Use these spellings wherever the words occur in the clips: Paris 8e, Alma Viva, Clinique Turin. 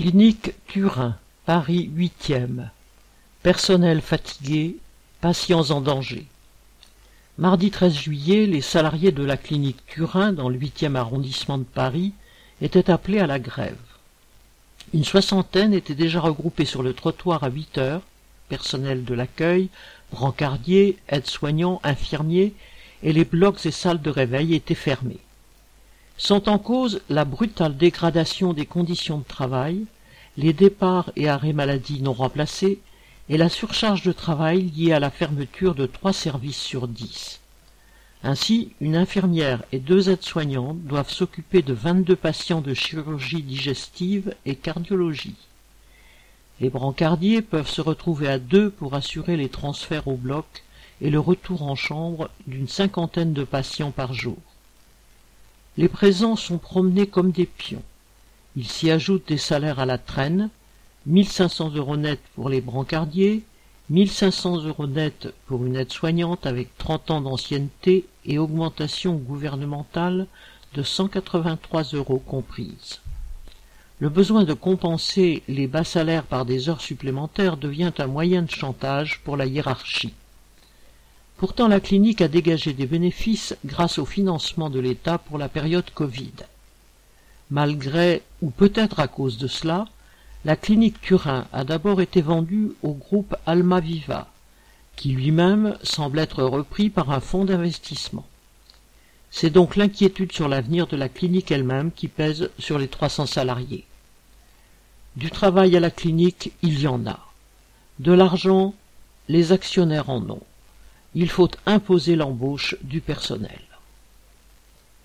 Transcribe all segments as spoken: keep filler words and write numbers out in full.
Clinique Turin, Paris huitième. Personnel fatigué, patients en danger. Mardi treize juillet, les salariés de la clinique Turin, dans le huitième arrondissement de Paris, étaient appelés à la grève. Une soixantaine étaient déjà regroupés sur le trottoir à huit heures, personnel de l'accueil, brancardiers, aides-soignants, infirmiers, et les blocs et salles de réveil étaient fermés. Sont en cause la brutale dégradation des conditions de travail, les départs et arrêts maladie non remplacés, et la surcharge de travail liée à la fermeture de trois services sur dix. Ainsi, une infirmière et deux aides-soignantes doivent s'occuper de vingt-deux patients de chirurgie digestive et cardiologie. Les brancardiers peuvent se retrouver à deux pour assurer les transferts au bloc et le retour en chambre d'une cinquantaine de patients par jour. Les présents sont promenés comme des pions. Il s'y ajoute des salaires à la traîne, mille cinq cents euros net pour les brancardiers, mille cinq cents euros net pour une aide-soignante avec trente ans d'ancienneté et augmentation gouvernementale de cent quatre-vingt-trois euros comprise. Le besoin de compenser les bas salaires par des heures supplémentaires devient un moyen de chantage pour la hiérarchie. Pourtant, la clinique a dégagé des bénéfices grâce au financement de l'État pour la période Covid. Malgré, ou peut-être à cause de cela, la clinique Turin a d'abord été vendue au groupe Alma Viva, qui lui-même semble être repris par un fonds d'investissement. C'est donc l'inquiétude sur l'avenir de la clinique elle-même qui pèse sur les trois cents salariés. Du travail à la clinique, il y en a. De l'argent, les actionnaires en ont. Il faut imposer l'embauche du personnel.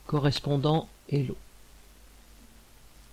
Correspondant Hello.